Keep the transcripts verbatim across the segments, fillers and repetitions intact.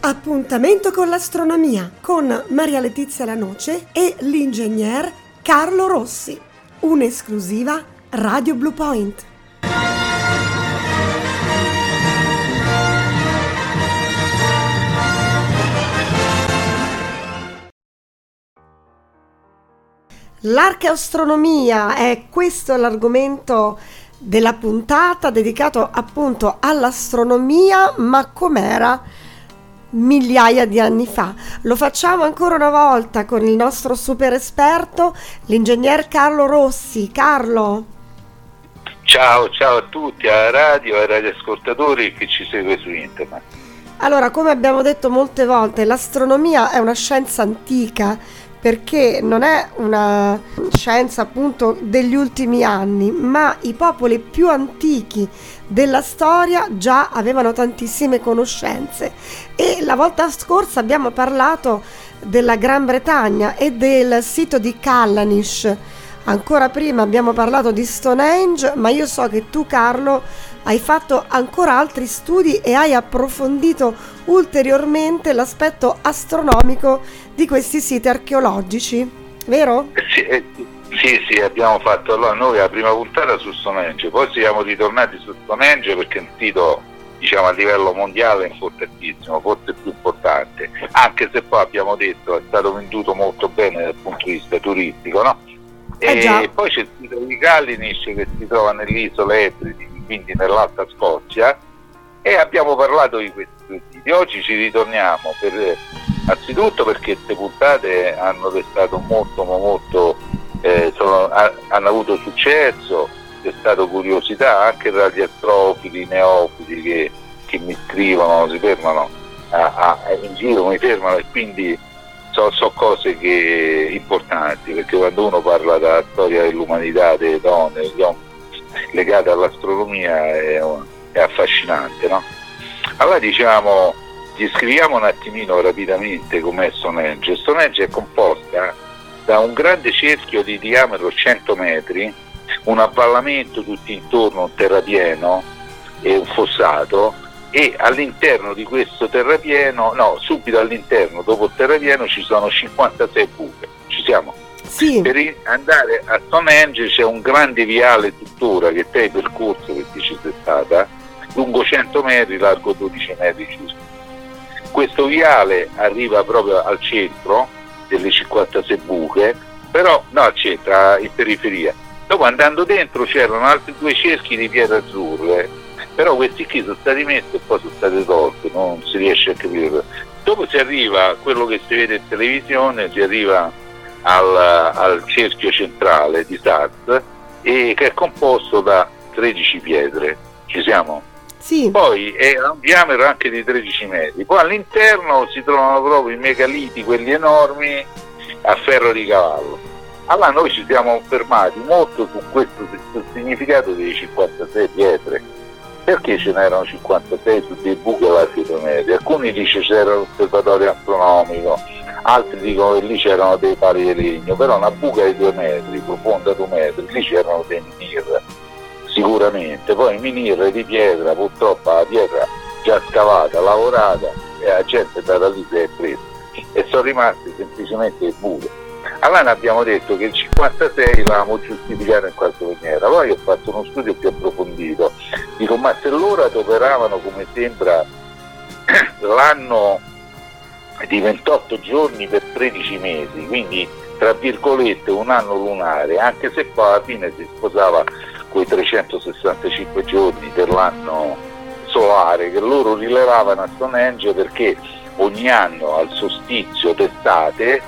Appuntamento con l'astronomia con Maria Letizia La Noce e l'ingegner Carlo Rossi. Un'esclusiva Radio Blue Point. L'archeoastronomia è questo l'argomento della puntata, dedicato appunto all'astronomia, ma com'era migliaia di anni fa. Lo facciamo ancora una volta con il nostro super esperto, l'ingegner Carlo Rossi. Carlo. Ciao, ciao a tutti, alla radio, ai radioascoltatori che ci segue su internet. Allora, come abbiamo detto molte volte, l'astronomia è una scienza antica, perché non è una scienza appunto degli ultimi anni, ma i popoli più antichi della storia già avevano tantissime conoscenze. E la volta scorsa abbiamo parlato della Gran Bretagna e del sito di Callanish. Ancora prima abbiamo parlato di Stonehenge, ma io so che tu, Carlo, hai fatto ancora altri studi e hai approfondito ulteriormente l'aspetto astronomico di questi siti archeologici, vero? Sì, sì, sì abbiamo fatto allora noi la prima puntata su Stonehenge, poi siamo ritornati su Stonehenge perché è un sito, diciamo, a livello mondiale importantissimo, forse più importante, anche se poi abbiamo detto è stato venduto molto bene dal punto di vista turistico, no? Eh e poi c'è il sito di Callanish che si trova nell'isola Ebridi, quindi nell'Alta Scozia, e abbiamo parlato di questi due siti. Oggi ci ritorniamo per, anzitutto perché queste puntate hanno testato molto molto eh, sono, ha, hanno avuto successo, c'è stata curiosità anche tra gli astrofili, neofili che, che mi scrivono, si fermano a, a, in giro, mi fermano, e quindi so, so cose che importanti, perché quando uno parla della storia dell'umanità, delle donne, degli uomini, legata all'astronomia è, è affascinante, no? Allora, diciamo, descriviamo un attimino rapidamente com'è Stonehenge. Stonehenge è composta da un grande cerchio di diametro cento metri, un avvallamento tutto intorno, un terrapieno e un fossato, e all'interno di questo terrapieno, no, subito all'interno, dopo il terrapieno, ci sono cinquantasei buche. Ci siamo? Sì. Per andare a Stonehenge c'è un grande viale tuttora che te hai percorso, perché ci sei stata, lungo cento metri, largo dodici metri circa. Questo viale arriva proprio al centro delle cinquantasei buche, però no, al centro, in periferia. Dopo, andando dentro, c'erano altri due cerchi di pietre azzurre, però questi qui sono stati messi e poi sono stati tolti, non si riesce a capire. Dopo si arriva a quello che si vede in televisione, si arriva Al, al cerchio centrale di Sars, e che è composto da tredici pietre, ci siamo? Sì. Poi è a un diametro anche di tredici metri, poi all'interno si trovano proprio i megaliti, quelli enormi a ferro di cavallo. Allora noi ci siamo fermati molto su questo, sul significato dei cinquantasei pietre, perché ce n'erano cinquantasei su dei buchi larghi due metri. Alcuni dice c'era l'osservatorio astronomico, altri dicono che lì c'erano dei pali di legno, però una buca di due metri, profonda due metri, lì c'erano dei menhir, sicuramente. Poi i menhir di pietra, purtroppo la pietra già scavata, lavorata, e la gente è stata lì, si è presa, e sono rimaste semplicemente le buche. Allora abbiamo detto che il cinquantasei l'avevamo giustificato in qualche maniera. Poi ho fatto uno studio più approfondito, dico, ma se loro adoperavano, come sembra, l'anno di ventotto giorni per tredici mesi, quindi tra virgolette un anno lunare, anche se poi alla fine si sposava quei trecentosessantacinque giorni dell'anno solare che loro rilevavano a Stonehenge, perché ogni anno al solstizio d'estate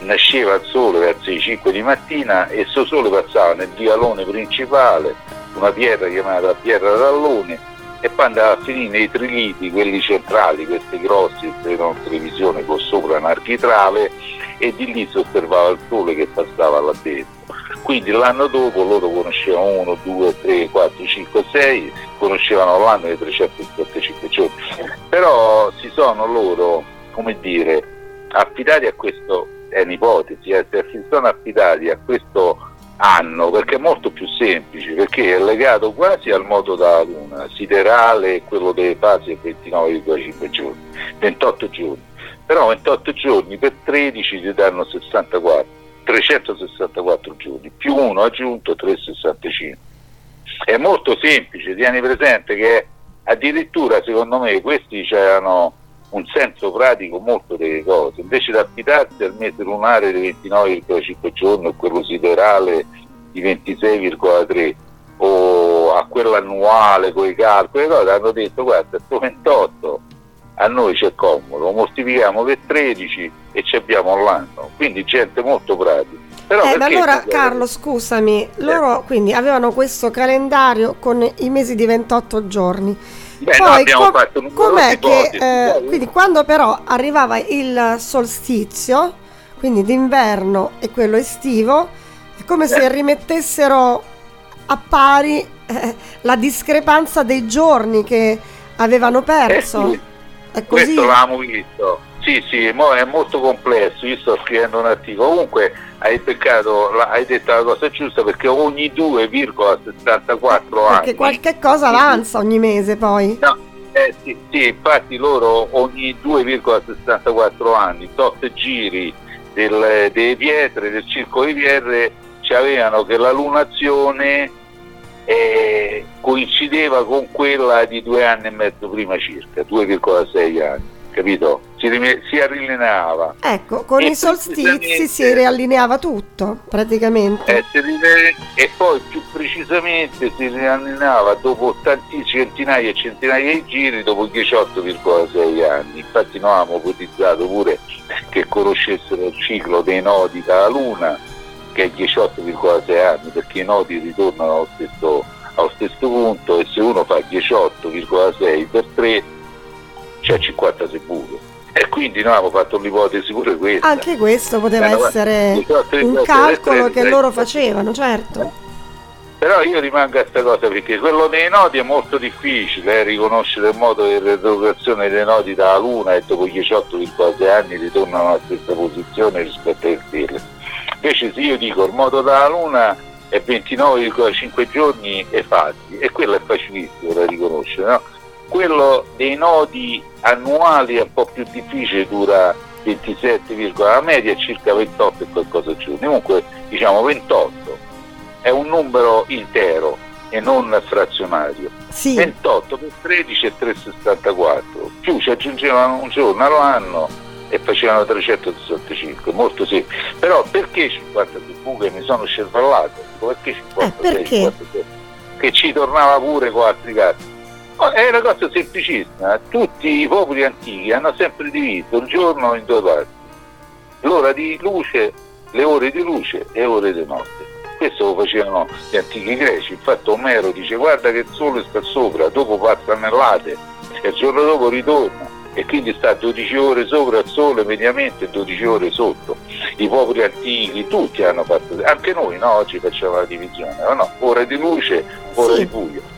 nasceva il sole verso le cinque di mattina e il suo sole passava nel vialone principale, una pietra chiamata pietra d'allone, e poi andava a finire nei triliti, quelli centrali, questi grossi, che vedono in televisione con sopra un architrave, e di lì si osservava il sole che passava là dentro. Quindi l'anno dopo loro conoscevano uno, due, tre, quattro, cinque, sei, conoscevano l'anno dei trecentosessantacinque giorni, però si sono loro, come dire, affidati a questo, è un'ipotesi, eh, si sono affidati a questo hanno, perché è molto più semplice, perché è legato quasi al moto da luna siderale, quello delle fasi è ventinove virgola cinque giorni, ventotto giorni, però ventotto giorni per tredici ti danno sessantaquattro, trecentosessantaquattro giorni, più uno aggiunto trecentosessantacinque. È molto semplice, tieni presente che addirittura secondo me questi c'erano un senso pratico molto delle cose, invece di abitarsi al mese lunare di ventinove virgola cinque giorni o quello siderale di ventisei virgola tre o a quello annuale con i calcoli, hanno detto guarda sto ventotto a noi c'è comodo, lo moltiplichiamo per tredici e ci abbiamo l'anno, quindi gente molto pratica. Però eh, ma allora Carlo scusami, loro eh. quindi avevano questo calendario con i mesi di ventotto giorni. Beh, poi no, com- fatto un com'è che eh, quindi quando però arrivava il solstizio, quindi d'inverno e quello estivo, è come eh. se rimettessero a pari eh, la discrepanza dei giorni che avevano perso. Eh sì. È così? Questo l'avevamo visto. Sì, sì, mo è molto complesso, io sto scrivendo un articolo, comunque hai peccato, hai detto la cosa giusta, perché ogni due virgola sessantaquattro anni... Perché qualche cosa avanza ogni mese poi. No, eh, sì, sì, infatti loro ogni due virgola sessantaquattro anni, tot giri del, delle pietre, del circo di pietre, ci avevano che la lunazione eh, coincideva con quella di due anni e mezzo prima circa, due virgola sei anni. Capito? Si, rime- si riallineava. Ecco, con e i solstizi si riallineava tutto, praticamente. Eh, si rime- e poi più precisamente si riallineava dopo tanti centinaia e centinaia di giri, dopo diciotto virgola sei anni. Infatti noi avevamo ipotizzato pure che conoscessero il ciclo dei nodi dalla Luna, che è diciotto virgola sei anni, perché i nodi ritornano allo stesso, allo stesso punto, e se uno fa diciotto virgola sei per tre, c'è cinquantasei buche, e quindi noi abbiamo fatto l'ipotesi pure questa. Anche questo poteva no, essere un calcolo che loro facevano, certo. Però io rimango a questa cosa, perché quello dei nodi è molto difficile, eh, riconoscere il modo di retrogradazione dei nodi dalla Luna, e dopo diciotto virgola sei anni ritornano alla stessa posizione rispetto alle stelle. Invece se io dico il modo dalla Luna è ventinove virgola cinque giorni e fatti, e quello è facilissimo da riconoscere, no? Quello dei nodi annuali è un po' più difficile, dura ventisette, la media è circa ventotto e qualcosa giù. Comunque diciamo ventotto è un numero intero e non frazionario. Sì. ventotto per tredici è trecentosessantaquattro, più ci aggiungevano un giorno all'anno e facevano trecentosessantacinque, molto semplice. Però perché cinquantasei buche? Mi sono scervallato, perché cinquantasei? Eh, perché? cinquantasei? Che ci tornava pure con altri casi. È una cosa semplicissima, tutti i popoli antichi hanno sempre diviso il giorno in due parti, l'ora di luce, le ore di luce e le ore di notte. Questo lo facevano gli antichi greci, infatti Omero dice guarda che il sole sta sopra, dopo passa nell'Ade e il giorno dopo ritorna, e quindi sta dodici ore sopra il sole mediamente e dodici ore sotto. I popoli antichi tutti hanno fatto, anche noi no? Oggi facciamo la divisione, no? no ora di luce, ora sì. di buio.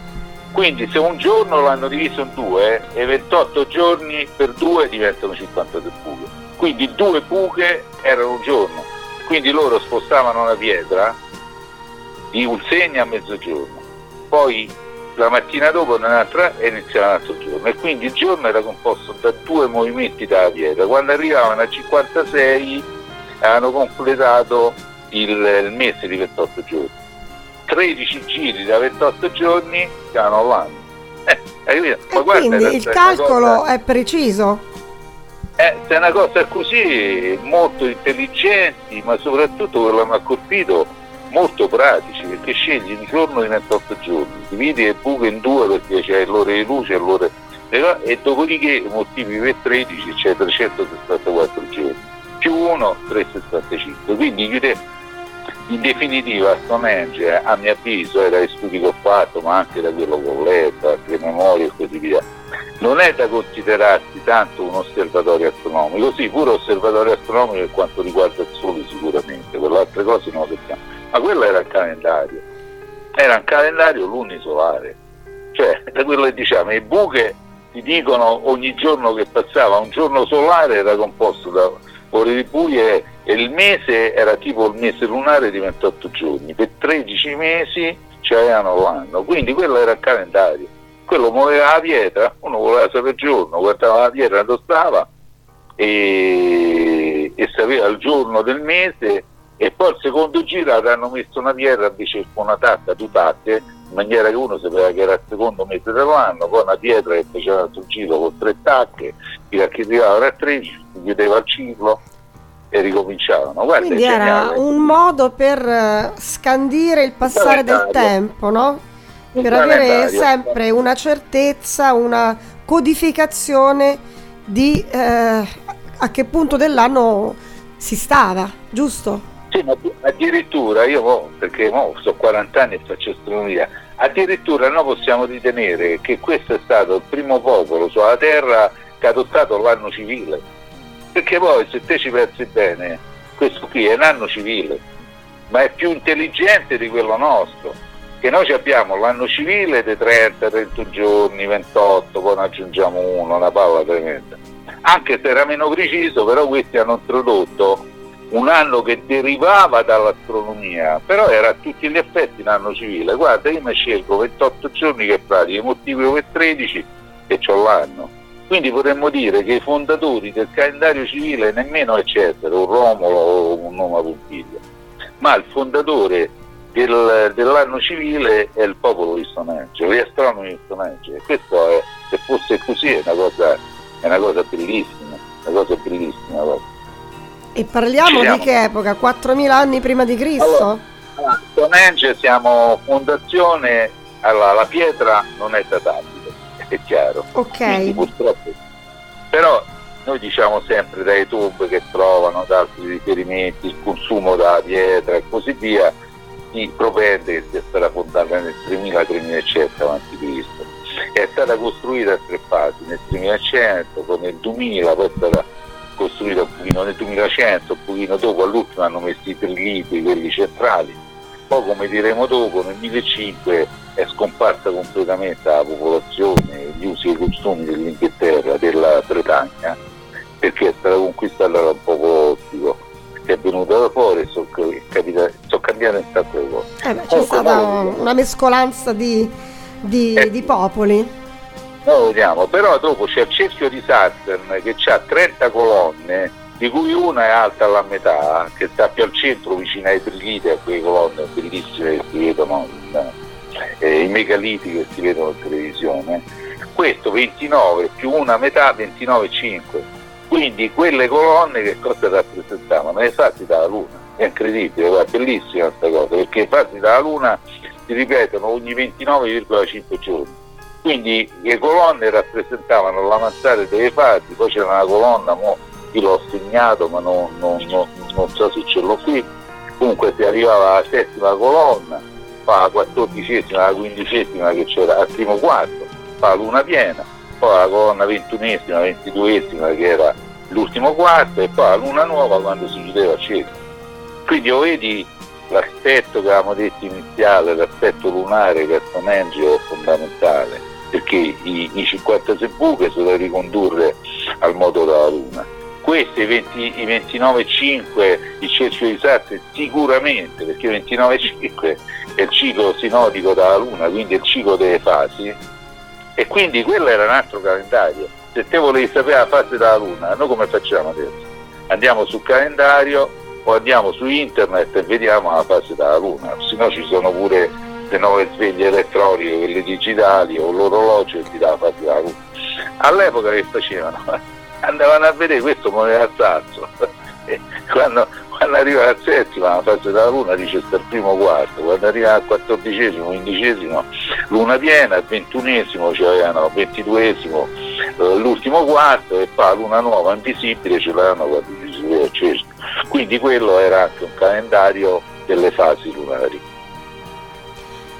Quindi se un giorno l'hanno diviso in due, eh, e ventotto giorni per due diventano cinquantasei buche, quindi due buche erano un giorno, quindi loro spostavano una pietra di un segno a mezzogiorno, poi la mattina dopo un'altra e iniziava un altro giorno, e quindi il giorno era composto da due movimenti dalla pietra. Quando arrivavano a cinquantasei hanno completato il, il mese di ventotto giorni. tredici giri da ventotto giorni hanno l'anno. Eh, eh, ma guarda, quindi il calcolo cosa, è preciso? Eh, è una cosa così, molto intelligenti, ma soprattutto quello che mi ha colpito, molto pratici, perché scegli un giorno di ventotto giorni, dividi le buche in due perché c'è l'ora di luce e l'ora e dopodiché moltiplichi per tredici, c'è trecentosessantaquattro giorni, più uno, trecentosessantacinque, quindi chiude. In definitiva Stonehenge, a mio avviso, dai studi che ho fatto, ma anche da quello che ho letto, altre memorie e così via, non è da considerarsi tanto un osservatorio astronomico, sì, pure osservatorio astronomico per quanto riguarda il Sole sicuramente, per le altre cose non lo sappiamo, ma quello era il calendario, era un calendario lunisolare, cioè da quello che diciamo, le buche ti dicono ogni giorno che passava, un giorno solare era composto da ore di buie, e il mese era tipo il mese lunare di ventotto giorni, per tredici mesi ci avevano l'anno, quindi quello era il calendario, quello muoveva la pietra, uno voleva sapere il giorno, guardava la pietra, lo stava e, e sapeva il giorno del mese, e poi al secondo giro hanno messo una pietra invece con una tacca, due tacche, in maniera che uno sapeva che era il secondo mese dell'anno, poi una pietra che faceva sul giro con tre tacche, fino a che arrivava a tredici, si chiudeva il ciclo e ricominciavano. Guarda, quindi era un modo per scandire il passare del tempo, no? Un per avere sempre una certezza, una codificazione di eh, a che punto dell'anno si stava, giusto? Sì, ma addirittura io, mo, perché mo sono quaranta anni e faccio astronomia, addirittura noi possiamo ritenere che questo è stato il primo popolo sulla terra che ha adottato l'anno civile. Perché poi, se te ci pensi bene, questo qui è un anno civile, ma è più intelligente di quello nostro, che noi abbiamo l'anno civile dei trenta, trentuno giorni, ventotto, poi ne aggiungiamo uno, una palla tremenda. Anche se era meno preciso, però questi hanno introdotto un anno che derivava dall'astronomia, però era a tutti gli effetti un anno civile. Guarda, io mi scelgo ventotto giorni che pratico, moltiplico per tredici e c'ho l'anno. Quindi potremmo dire che i fondatori del calendario civile nemmeno è Cesare, un Romolo o un Numa Pompilio, ma il fondatore del, dell'anno civile è il popolo di Stonehenge, gli astronomi di Stonehenge. E questo è, se fosse così, è una cosa, è una cosa bellissima, una cosa bellissima. Proprio. E parliamo di che epoca? quattromila anni prima di Cristo? Allora, Stonehenge siamo fondazione, allora la pietra non è databile. È chiaro, okay. Quindi, purtroppo, però noi diciamo sempre dalle tombe che trovano, da altri riferimenti, il consumo della pietra e così via, si propende che sia stata fondata nel tremila, tremilacento avanti Cristo, è stata costruita a tre fasi, nel tremilacento, poi nel duemila, poi è stata costruita un pochino nel duemilacento, un pochino dopo all'ultimo hanno messo i trilliti, quelli centrali. Poi, come diremo dopo, nel millecinquecento è scomparsa completamente la popolazione, gli usi e i costumi dell'Inghilterra, della Bretagna, perché è stata conquistata da un popolo ottico che è venuto da fuori e sono so cambiate un sacco di cose. Eh beh, c'è Comunque, stata no, una mescolanza di, di, eh, di popoli. Noi vediamo, però dopo c'è il cerchio di Saturn che ha trenta colonne, di cui una è alta alla metà, che sta più al centro vicino ai trilite, a quelle colonne bellissime che si vedono, eh, i megaliti che si vedono in televisione, questo ventinove più una metà, ventinove virgola cinque, quindi quelle colonne che cosa rappresentavano? Le fasi dalla Luna, è incredibile, è bellissima questa cosa, perché le fasi dalla Luna si ripetono ogni ventinove virgola cinque giorni, quindi le colonne rappresentavano l'avanzare delle fasi, poi c'era una colonna, mo io l'ho segnato ma non, non, non, non so se ce l'ho qui, comunque si arrivava alla settima colonna, fa la quattordicesima, la quindicesima che c'era al primo quarto, fa l'una piena, poi la colonna ventunesima, ventiduesima che era l'ultimo quarto, e poi la luna nuova quando si chiudeva il cerchio. Quindi vedi l'aspetto che avevamo detto iniziale, l'aspetto lunare che a Stonehenge è fondamentale, perché i, i cinquantasei buche sono da ricondurre al modo della luna. Questi i ventinove virgola cinque, il cerchio di Saturn sicuramente, perché ventinove virgola cinque è il ciclo sinodico della Luna, quindi è il ciclo delle fasi, e quindi quello era un altro calendario. Se te volevi sapere la fase della Luna, noi come facciamo adesso? Andiamo sul calendario o andiamo su internet e vediamo la fase della Luna, se no ci sono pure le nuove sveglie elettroniche, quelle digitali o l'orologio che ti dà la fase della Luna. All'epoca che facevano? Andavano a vedere questo muoveva il sasso e quando, quando arriva al settimo la fase della luna dice sta il primo quarto, quando arriva al quattordicesimo, quindicesimo luna piena, al ventunesimo ce l'avevano, al ventiduesimo l'ultimo quarto e poi luna nuova invisibile ce l'avevano quattordici. Quindi quello era anche un calendario delle fasi lunari.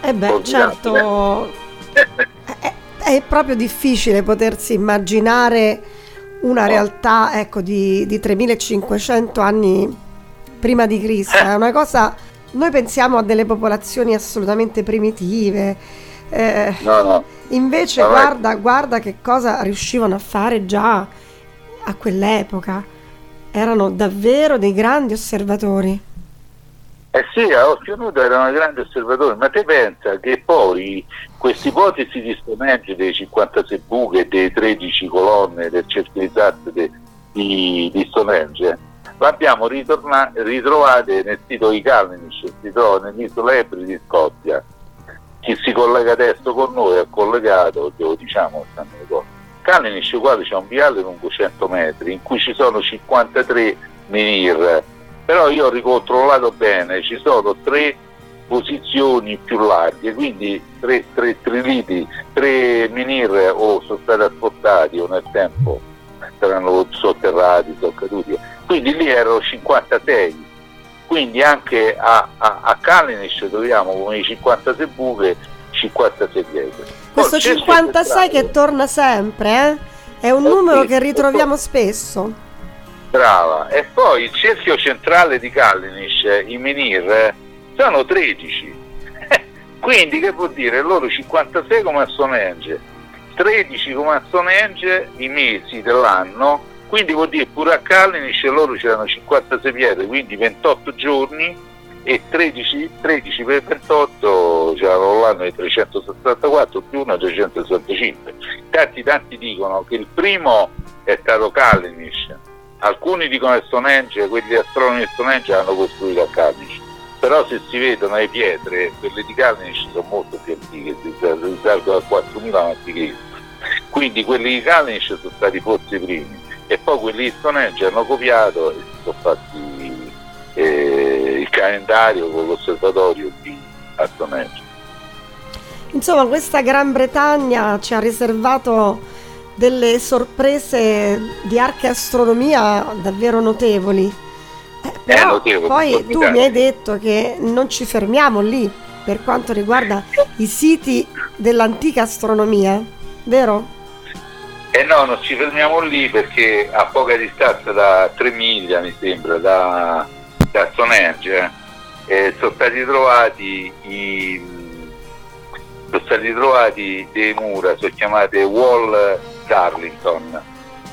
Eh beh, ordinate. Certo è, è proprio difficile potersi immaginare una realtà, ecco, di, di tremilacinquecento anni prima di Cristo. È una cosa, noi pensiamo a delle popolazioni assolutamente primitive, eh, no, no. invece no, guarda, guarda che cosa riuscivano a fare già a quell'epoca, erano davvero dei grandi osservatori. Eh sì, a occhio nudo erano grandi osservatori, ma te pensa che poi questa ipotesi di Stonehenge dei cinquantasei buche e dei tredici colonne del cerchio esatto di, di Stonehenge l'abbiamo ritorna- ritrovate nel sito di Callanish, si trova nell'isola Ebridi in Scozia. Chi si collega adesso con noi ha collegato, lo diciamo, Callanish uguale c'è un viale lungo cento metri in cui ci sono cinquantatré menhir. Però io ho ricontrollato bene, ci sono tre posizioni più larghe, quindi tre, tre triliti, tre menhir o sono stati ascoltati o nel tempo saranno sotterrati, sono caduti, quindi lì erano cinquantasei, quindi anche a, a, a Callanish troviamo come i cinquantasei buche, cinquantasei pietre. Questo oh, cinquantasei che torna sempre, eh? È un oh, numero sì, che ritroviamo oh, spesso. Brava, e poi il cerchio centrale di Callanish, i menhir, sono tredici, quindi che vuol dire? Loro cinquantasei come a Stonehenge, tredici come a Stonehenge i mesi dell'anno, quindi vuol dire pure a Callanish loro c'erano cinquantasei pietre, quindi ventotto giorni e tredici, tredici per ventotto c'erano l'anno di trecentosessantaquattro più uno trecentosessantacinque. Tanti tanti dicono che il primo è stato Callanish. Alcuni dicono che Stonehenge, quelli astronomi di Stonehenge hanno costruito a Callanish, però se si vedono le pietre, quelle di Callanish sono molto più antiche, si risalgono a quattromila antichissime, quindi quelli di Callanish sono stati forse i primi, e poi quelli di Stonehenge hanno copiato e si sono fatti eh, il calendario con l'osservatorio di Stonehenge. Insomma, questa Gran Bretagna ci ha riservato delle sorprese di archeastronomia davvero notevoli. Eh, però notevole, poi tu mi hai detto che non ci fermiamo lì per quanto riguarda i siti dell'antica astronomia, vero? Eh no, non ci fermiamo lì perché a poca distanza da tre miglia, mi sembra, da, da Stonehenge eh, sono stati trovati i, sono stati trovati dei mura, sono chiamate wall Darlington,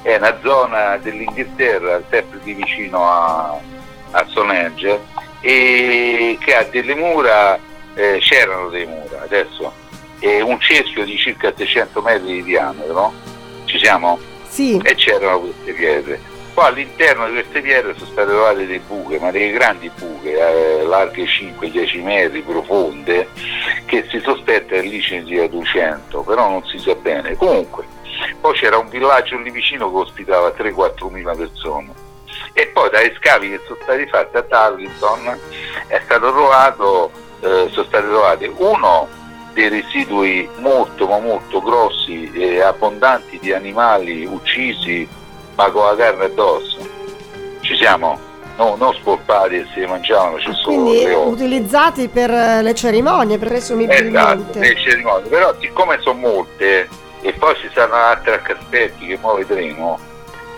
è una zona dell'Inghilterra sempre di vicino a, a Stonehenge, e che ha delle mura, eh, c'erano dei mura adesso, è un cerchio di circa seicento metri di diametro, no? Ci siamo? Sì. E c'erano queste pietre, poi all'interno di queste pietre sono state trovate delle buche, ma delle grandi buche, eh, larghe cinque dieci metri, profonde, che si sospetta che lì ce ne sia duecento, però non si sa bene, comunque. Poi c'era un villaggio lì vicino che ospitava tre quattro mila persone, e poi dai scavi che sono stati fatti a Tarleton è stato trovato eh, sono stati trovati uno dei residui molto ma molto grossi e abbondanti di animali uccisi ma con la carne addosso, ci siamo? No, non spolpati, se mangiavano c'è solo quindi le ossa. Utilizzati per le cerimonie presumibilmente. Esatto, le cerimonie, però siccome sono molte e poi ci saranno altri aspetti che poi vedremo,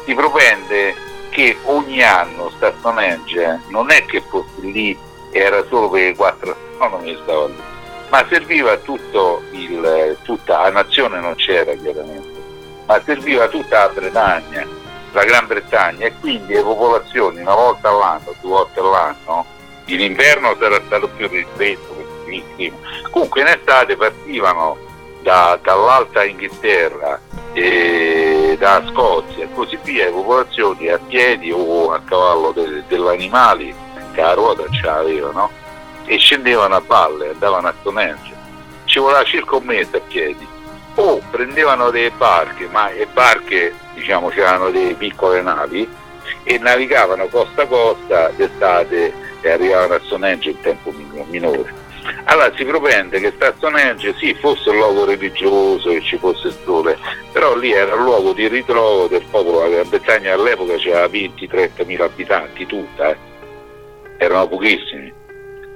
si propende che ogni anno sta Stonehenge non è che fosse lì, era solo per i quattro astronomi che stavano lì, ma serviva tutto il tutta la nazione, non c'era chiaramente, ma serviva tutta la Bretagna, la Gran Bretagna, e quindi le popolazioni una volta all'anno, due volte all'anno, in inverno sarà stato più ristretto il clima, comunque in estate partivano Da, dall'alta Inghilterra, eh, da Scozia e così via, le popolazioni a piedi o a cavallo de, dell'animale che a ruota ce l'aveva, no? E scendevano a valle, andavano a Stonehenge, ci voleva circa un mese a piedi, o prendevano delle barche, ma le barche diciamo c'erano delle piccole navi, e navigavano costa a costa d'estate e arrivavano a Stonehenge in tempo minore. Allora si propende che Stonehenge sì fosse un luogo religioso, che ci fosse il sole, però lì era un luogo di ritrovo del popolo. La Gran Bretagna all'epoca c'era venti trenta mila abitanti tutta, eh. Erano pochissimi,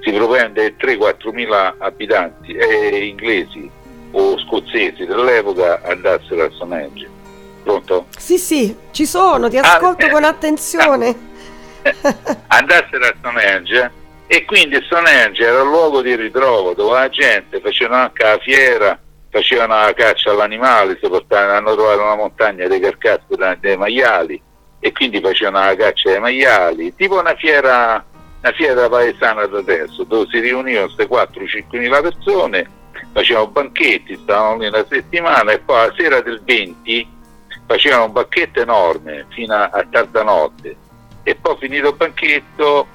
si propende tre quattro mila abitanti eh, inglesi o scozzesi dell'epoca andassero a Stonehenge. Pronto? Sì sì, ci sono, ti ascolto ah, con attenzione. Andassero a Stonehenge. E quindi Stonehenge era un luogo di ritrovo dove la gente faceva anche la fiera, facevano la caccia all'animale, si portavano, hanno trovato una montagna dei carcassi dei maiali, e quindi facevano la caccia ai maiali, tipo una fiera, una fiera paesana da adesso, dove si riunivano queste quattro cinque mila persone, facevano banchetti, stavano lì una settimana e poi la sera del venti facevano un banchetto enorme fino a, a tarda notte, e poi finito il banchetto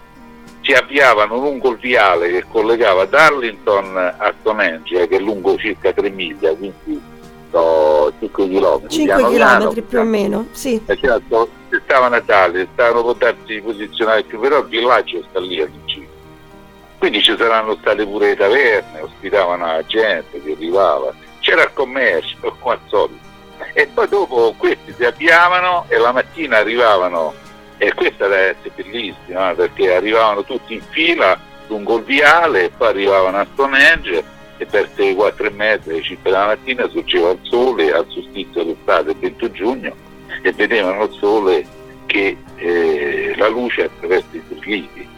si avviavano lungo il viale che collegava Darlington a Stonehenge, che è lungo circa tre miglia, quindi no, cinque chilometri, cinque chilometri più o meno, sì. Esatto, stavano a Tarleton, stavano per darsi di posizionare più, però il villaggio sta lì all'incirca. Quindi ci saranno state pure le taverne, ospitavano la gente che arrivava, c'era il commercio, come al solito. E poi dopo questi si avviavano e la mattina arrivavano, e questa era bellissima, perché arrivavano tutti in fila lungo il viale e poi arrivavano a Stonehenge. E verso le quattro e mezza, alle cinque della mattina sorgeva il sole al solstizio d'estate, il venti giugno, e vedevano il sole che eh, la luce attraverso i soffitti.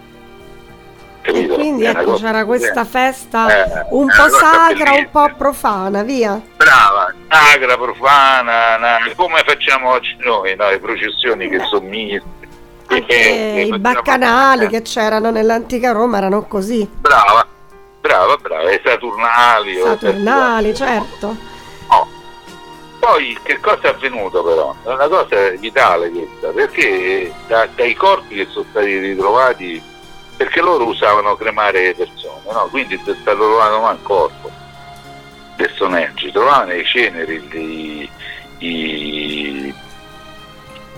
E quindi ecco, c'era questa festa eh, un po' sacra, bellissima, un po' profana, via. Brava, sacra, profana, na, come facciamo oggi noi, no? Le processioni che sono miste. Anche i baccanali eh. che c'erano nell'antica Roma erano così. Brava. Brava, brava, i Saturnali. Saturnali, certo. No. Poi che cosa è avvenuto però? È una cosa vitale questa, perché da, dai corpi che sono stati ritrovati, perché loro usavano cremare le persone, no? Quindi è stato trovato un corpo del Stonehenge, trovavano i ceneri, i, i,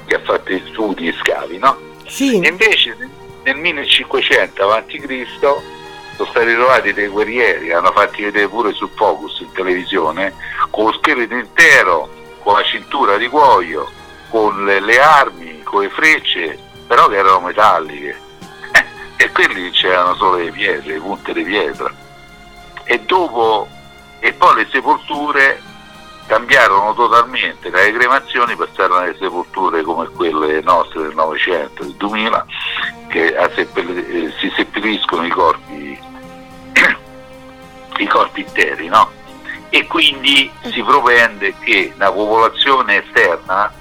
che ha fatto gli studi, gli scavi, no? Sì. E invece nel millecinquecento avanti Cristo sono stati trovati dei guerrieri, l'hanno fatti vedere pure su Focus in televisione, con lo scheletro intero, con la cintura di cuoio, con le, le armi, con le frecce, però che erano metalliche, eh, e quelli c'erano solo le pietre, le punte di pietra. E dopo, e poi le sepolture cambiarono totalmente, dalle cremazioni passarono alle sepolture come quelle nostre del Novecento, del duemila, che seppel- si seppelliscono i corpi i corpi interi, no? E quindi si propende che una popolazione esterna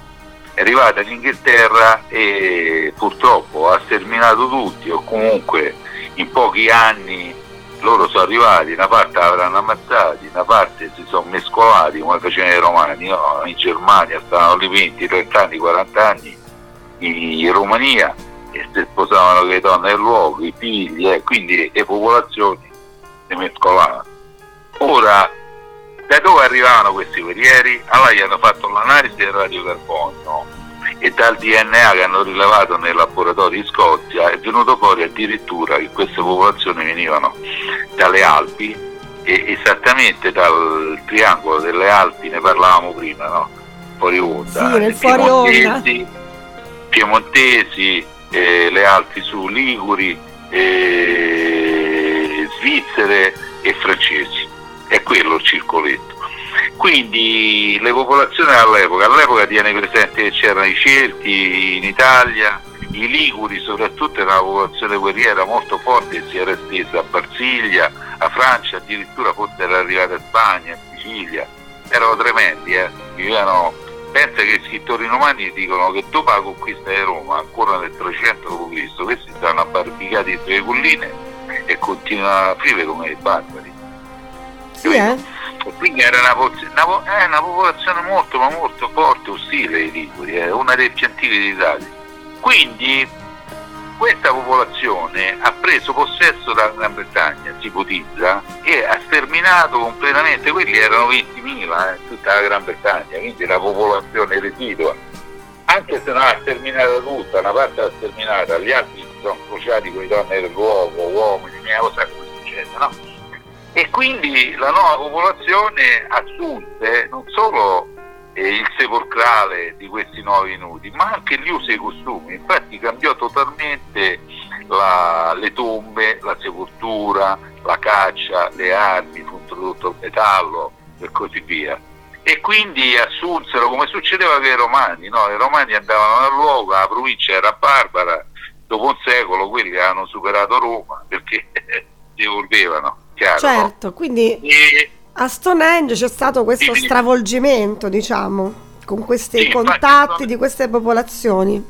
è arrivata in Inghilterra e purtroppo ha sterminato tutti, o comunque in pochi anni loro sono arrivati, una parte avranno ammazzati, una parte si sono mescolati come facevano i romani, no? In Germania stavano lì venti, trenta anni, quaranta anni, in Romania, e si sposavano le donne del luogo, i figli, eh, quindi le popolazioni si mescolavano. Ora, da dove arrivavano questi guerrieri? Allora gli hanno fatto l'analisi del radiocarbonio e dal D N A che hanno rilevato nei laboratori in Scozia è venuto fuori addirittura che queste popolazioni venivano dalle Alpi, e esattamente dal triangolo delle Alpi, ne parlavamo prima, no? Fuori onda, sì, nel fuori onda. Piemontesi, Eh, le Alpi su Liguri, eh, svizzere e francesi, è quello il circoletto. Quindi le popolazioni all'epoca, all'epoca tiene presente che c'erano i Celti in Italia, i Liguri soprattutto era una popolazione guerriera molto forte che si era estesa a Marsiglia, a Francia, addirittura forse era arrivata a Spagna, a Sicilia, erano tremendi, eh? vivevano Pensa che i scrittori romani dicono che dopo la conquista di Roma, ancora nel trecento dopo Cristo, questi stanno abbarbicati sulle colline e continuano a vivere come i barbari. Sì, eh? E quindi era una, una, eh, una popolazione molto ma molto forte, ostile i Liguri, eh, una delle più antiche d'Italia. Quindi questa popolazione ha preso possesso dalla Gran Bretagna, si ipotizza, e ha sterminato completamente, quelli erano ventimila eh, tutta la Gran Bretagna, quindi la popolazione residua, anche se non l'ha sterminata tutta, una parte l'ha sterminata, gli altri si sono crociati con i donne del luogo, uomini, una cosa come succede, no? E quindi la nuova popolazione assunse non solo il sepolcrale di questi nuovi venuti, ma anche gli usi e i costumi. Infatti cambiò totalmente la, le tombe, la sepoltura, la caccia, le armi, fu introdotto il metallo e così via. E quindi assunsero, come succedeva che i romani, no? I romani andavano dal luogo, la provincia era barbara, dopo un secolo quelli hanno superato Roma perché devolvevano, chiaro. Certo, no? Quindi... E... a Stonehenge c'è stato questo stravolgimento, diciamo, con questi sì, contatti infatti, di queste popolazioni.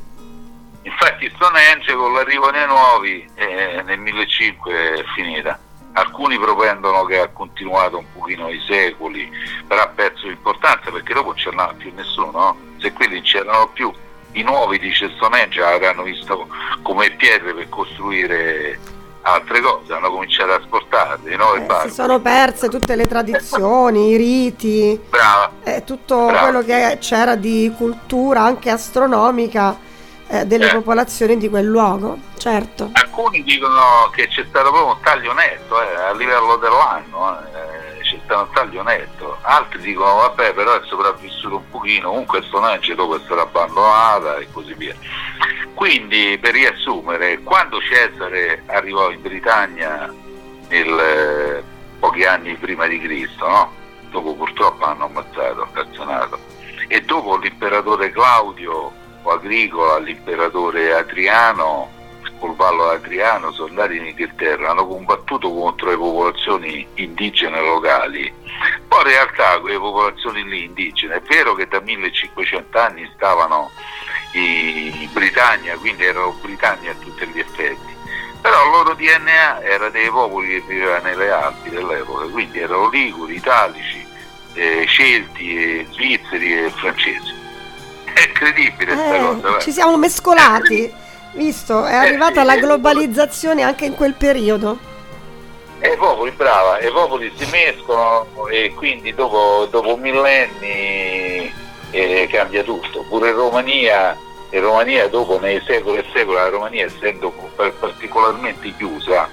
Infatti Stonehenge con l'arrivo dei nuovi eh, nel millecinquecento è finita. Alcuni propendono che ha continuato un pochino i secoli, però ha perso l'importanza perché dopo non c'era più nessuno, no? Se quelli non c'erano più, i nuovi di Stonehenge avranno visto come pietre per costruire altre cose, hanno cominciato a sportarle, no? Eh, si sono perse tutte le tradizioni, i riti, brava, eh, tutto brava. Quello che c'era di cultura anche astronomica eh, delle eh. popolazioni di quel luogo, certo. Alcuni dicono che c'è stato proprio un taglio netto eh, a livello dell'anno, eh, c'è stato un taglio netto, altri dicono vabbè però è sopravvissuto un pochino, comunque Stonehenge dopo è stata abbandonata e così via. Quindi, per riassumere, quando Cesare arrivò in Britannia nel, eh, pochi anni prima di Cristo, no? Dopo purtroppo hanno ammazzato, cazzonato, e dopo l'imperatore Claudio o Agricola, l'imperatore Adriano, col Vallo Adriano, sono andati in Inghilterra, hanno combattuto contro le popolazioni indigene locali. Poi in realtà quelle popolazioni lì indigene, è vero che da millecinquecento anni stavano in Britannia, quindi erano Britannia a tutti gli effetti, però il loro D N A era dei popoli che vivevano nelle Alpi dell'epoca, quindi erano liguri, italici, eh, celti, eh, svizzeri e francesi. È credibile eh, questa cosa. Ci siamo mescolati, visto, è arrivata eh, la globalizzazione anche in quel periodo. E popoli, brava, e popoli si mescolano e quindi dopo, dopo millenni eh, cambia tutto. Pure Romania, e Romania dopo nei secoli e secoli, la Romania essendo particolarmente chiusa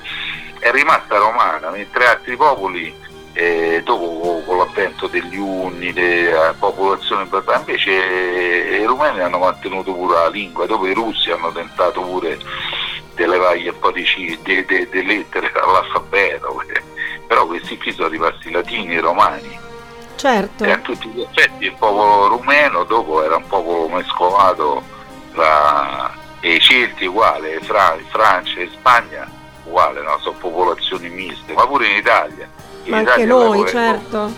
è rimasta romana, mentre altri popoli eh, dopo con l'avvento degli Unni, della popolazione invece eh, i rumeni hanno mantenuto pure la lingua, dopo i russi hanno tentato pure delle varie codici, de, de, de lettere all'alfabeto, però questi qui sono rimasti latini e romani. Certo. E a tutti gli effetti il popolo rumeno dopo era un popolo mescolato tra i Celti uguale, Fra- Francia e Spagna uguale, no? Sono popolazioni miste, ma pure in Italia. In ma Italia anche noi, certo.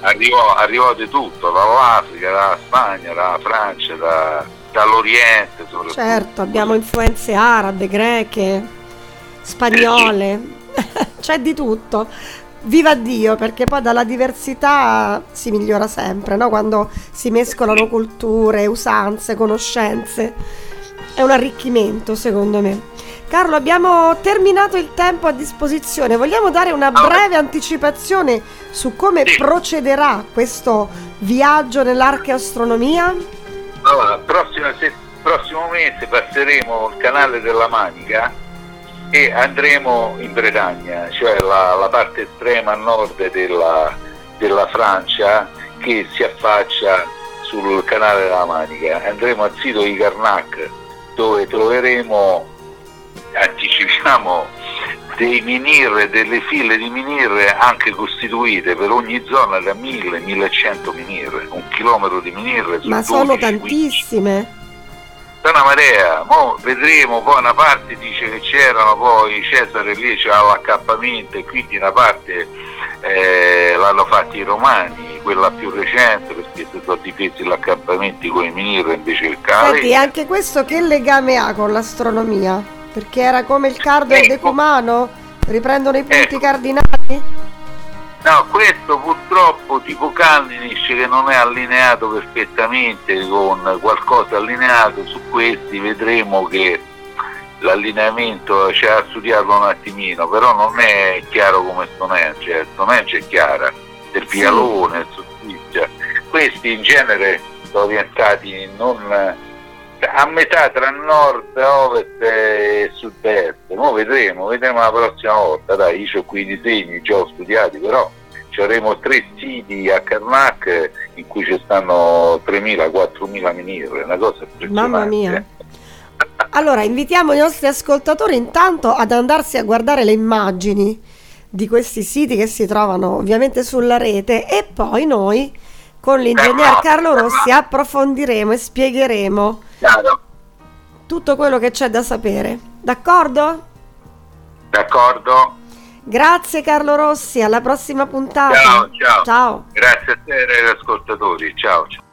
Arrivò, arrivò di tutto, dall'Africa, dalla Spagna, dalla Francia, da... dall'Oriente soprattutto. Certo, abbiamo influenze arabe, greche, spagnole, c'è di tutto. Viva Dio, perché poi dalla diversità si migliora sempre, no? Quando si mescolano culture, usanze, conoscenze. È un arricchimento, secondo me. Carlo, abbiamo terminato il tempo a disposizione. Vogliamo dare una breve anticipazione su come procederà questo viaggio nell'archeoastronomia? Allora, prossima se- prossimo mese passeremo il canale della Manica e andremo in Bretagna, cioè la, la parte estrema a nord della, della Francia che si affaccia sul canale della Manica. Andremo al sito di Carnac dove troveremo, anticipiamo, dei menhir, delle file di menhir anche costituite per ogni zona da mille a millecento menhir, un chilometro di menhir. Ma sono tantissime, da una marea. Mo vedremo, poi una parte dice che c'erano, poi Cesare lì c'era l'accappamento e quindi una parte eh, l'hanno fatti i romani, quella più recente, perché si sono difesi l'accappamento con i menhir invece il cale. Senti, anche questo che legame ha con l'astronomia? Perché era come il cardo e il decumano? Riprendono i punti eh. cardinali? No, questo purtroppo tipo Callanish che non è allineato perfettamente con qualcosa allineato, su questi vedremo che l'allineamento ci ha studiato un attimino, però non è chiaro come Stonehenge, Stonehenge è chiara, del Pialone, sì. Questi in genere sono orientati non... a metà tra nord, ovest e sud-est. Noi vedremo, vedremo la prossima volta. Dai, io ho qui i disegni, già ho studiati, però ci avremo tre siti a Carnac in cui ci stanno tremila quattromila menhir, una cosa impressionante. Mamma mia. Allora, invitiamo i nostri ascoltatori intanto ad andarsi a guardare le immagini di questi siti che si trovano ovviamente sulla rete e poi noi con l'ingegner Carlo Rossi approfondiremo e spiegheremo tutto quello che c'è da sapere, d'accordo? D'accordo. Grazie Carlo Rossi, alla prossima puntata. Ciao, ciao. Ciao. Grazie a te e agli ascoltatori. Ciao, ciao.